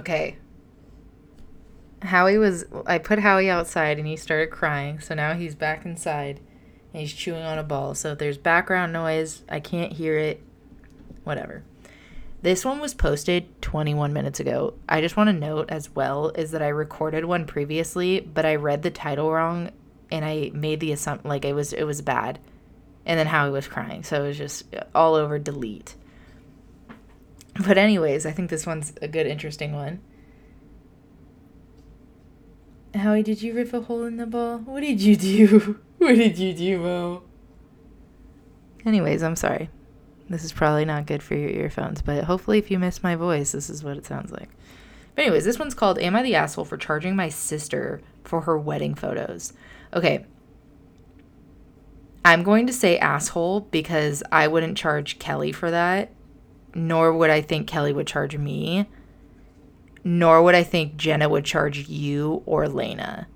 Okay. I put Howie outside and he started crying, so now he's back inside and he's chewing on a ball. So if there's background noise, I can't hear it, whatever. This one was posted 21 minutes ago. I just want to note as well is that I recorded one previously, but I read the title wrong and I made the assumption, like, it was bad. And then Howie was crying, so it was just all over delete. But anyways, I think this one's a good, interesting one. Howie, did you rip a hole in the ball? What did you do? What did you do, Mo? Anyways, I'm sorry. This is probably not good for your earphones, but hopefully if you miss my voice, this is what it sounds like. But anyways, this one's called Am I the Asshole for Charging My Sister for Her Wedding Photos? Okay. I'm going to say asshole because I wouldn't charge Kelly for that, nor would I think Kelly would charge me. Nor would I think Jenna would charge you or Lena.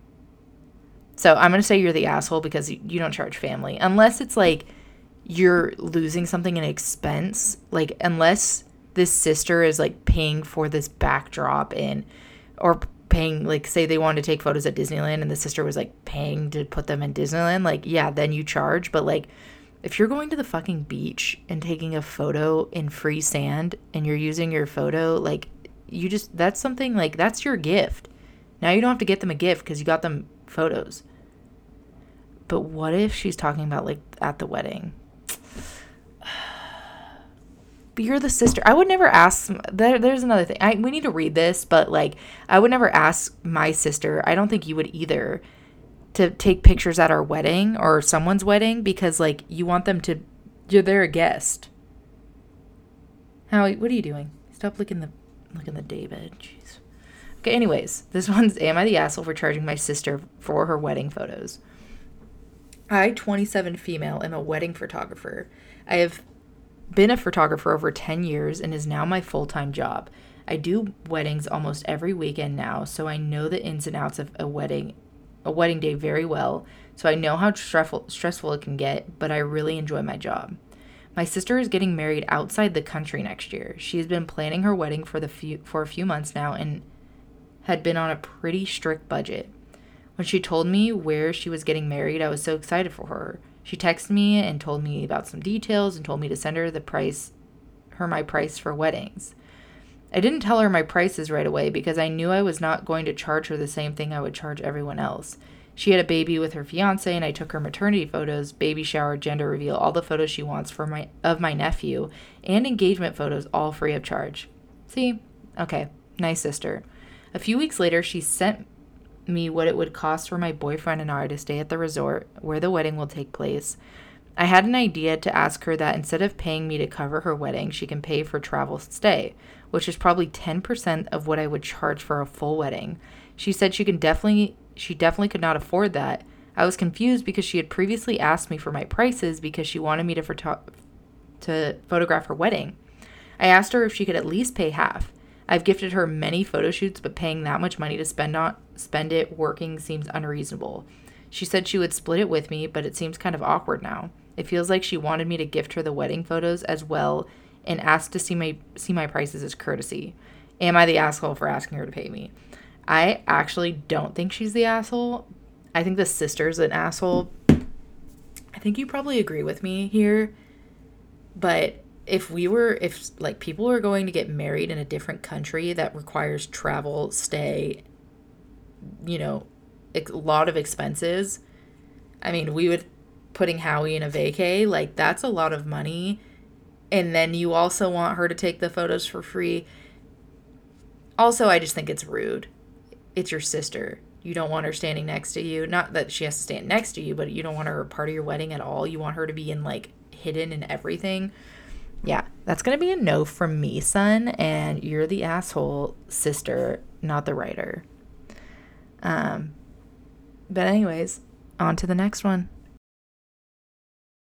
So I'm going to say you're the asshole because you don't charge family. Unless it's like you're losing something in expense. Like, unless this sister is like paying for this backdrop or paying, like, say they wanted to take photos at Disneyland and the sister was like paying to put them in Disneyland. Like, yeah, then you charge. But like, if you're going to the fucking beach and taking a photo in free sand and you're using your photo, like, that's something, like, that's your gift. Now you don't have to get them a gift because you got them photos. But what if she's talking about, like, at the wedding? But you're the sister. I would never ask. There's another thing. We need to read this, but, like, I would never ask my sister. I don't think you would either, to take pictures at our wedding or someone's wedding because, like, you want them to, you're their guest. Howie, what are you doing? Stop looking at the David. Jeez. Okay, anyways, this one's Am I the Asshole for Charging My Sister for Her Wedding Photos? I, 27 female, am a wedding photographer. I have been a photographer over 10 years and is now my full-time job. I do weddings almost every weekend now, so I know the ins and outs of a wedding day very well, so I know how stressful it can get, but I really enjoy my job. My sister is getting married outside the country next year. She has been planning her wedding for a few months now and had been on a pretty strict budget. When she told me where she was getting married, I was so excited for her. She texted me and told me about some details and told me to send her my price for weddings. I didn't tell her my prices right away because I knew I was not going to charge her the same thing I would charge everyone else. She had a baby with her fiancé, and I took her maternity photos, baby shower, gender reveal, all the photos she wants of my nephew, and engagement photos, all free of charge. See? Okay. Nice sister. A few weeks later, she sent me what it would cost for my boyfriend and I to stay at the resort where the wedding will take place. I had an idea to ask her that instead of paying me to cover her wedding, she can pay for travel stay, which is probably 10% of what I would charge for a full wedding. She said she definitely could not afford that. I was confused because she had previously asked me for my prices because she wanted me to photograph her wedding. I asked her if she could at least pay half. I've gifted her many photo shoots, but paying that much money to spend it working seems unreasonable. She said she would split it with me, but it seems kind of awkward now. It feels like she wanted me to gift her the wedding photos as well and asked to see my prices as courtesy. Am I the asshole for asking her to pay me? I actually don't think she's the asshole. I think the sister's an asshole. I think you probably agree with me here. But if people were going to get married in a different country that requires travel, stay, you know, a lot of expenses, I mean, putting Howie in a vacay, like, that's a lot of money. And then you also want her to take the photos for free. Also, I just think it's rude. It's your sister. You don't want her standing next to you. Not that she has to stand next to you, but you don't want her a part of your wedding at all. You want her to be in, like, hidden and everything. Yeah, that's going to be a no from me, son. And you're the asshole, sister, not the writer. But anyways, on to the next one.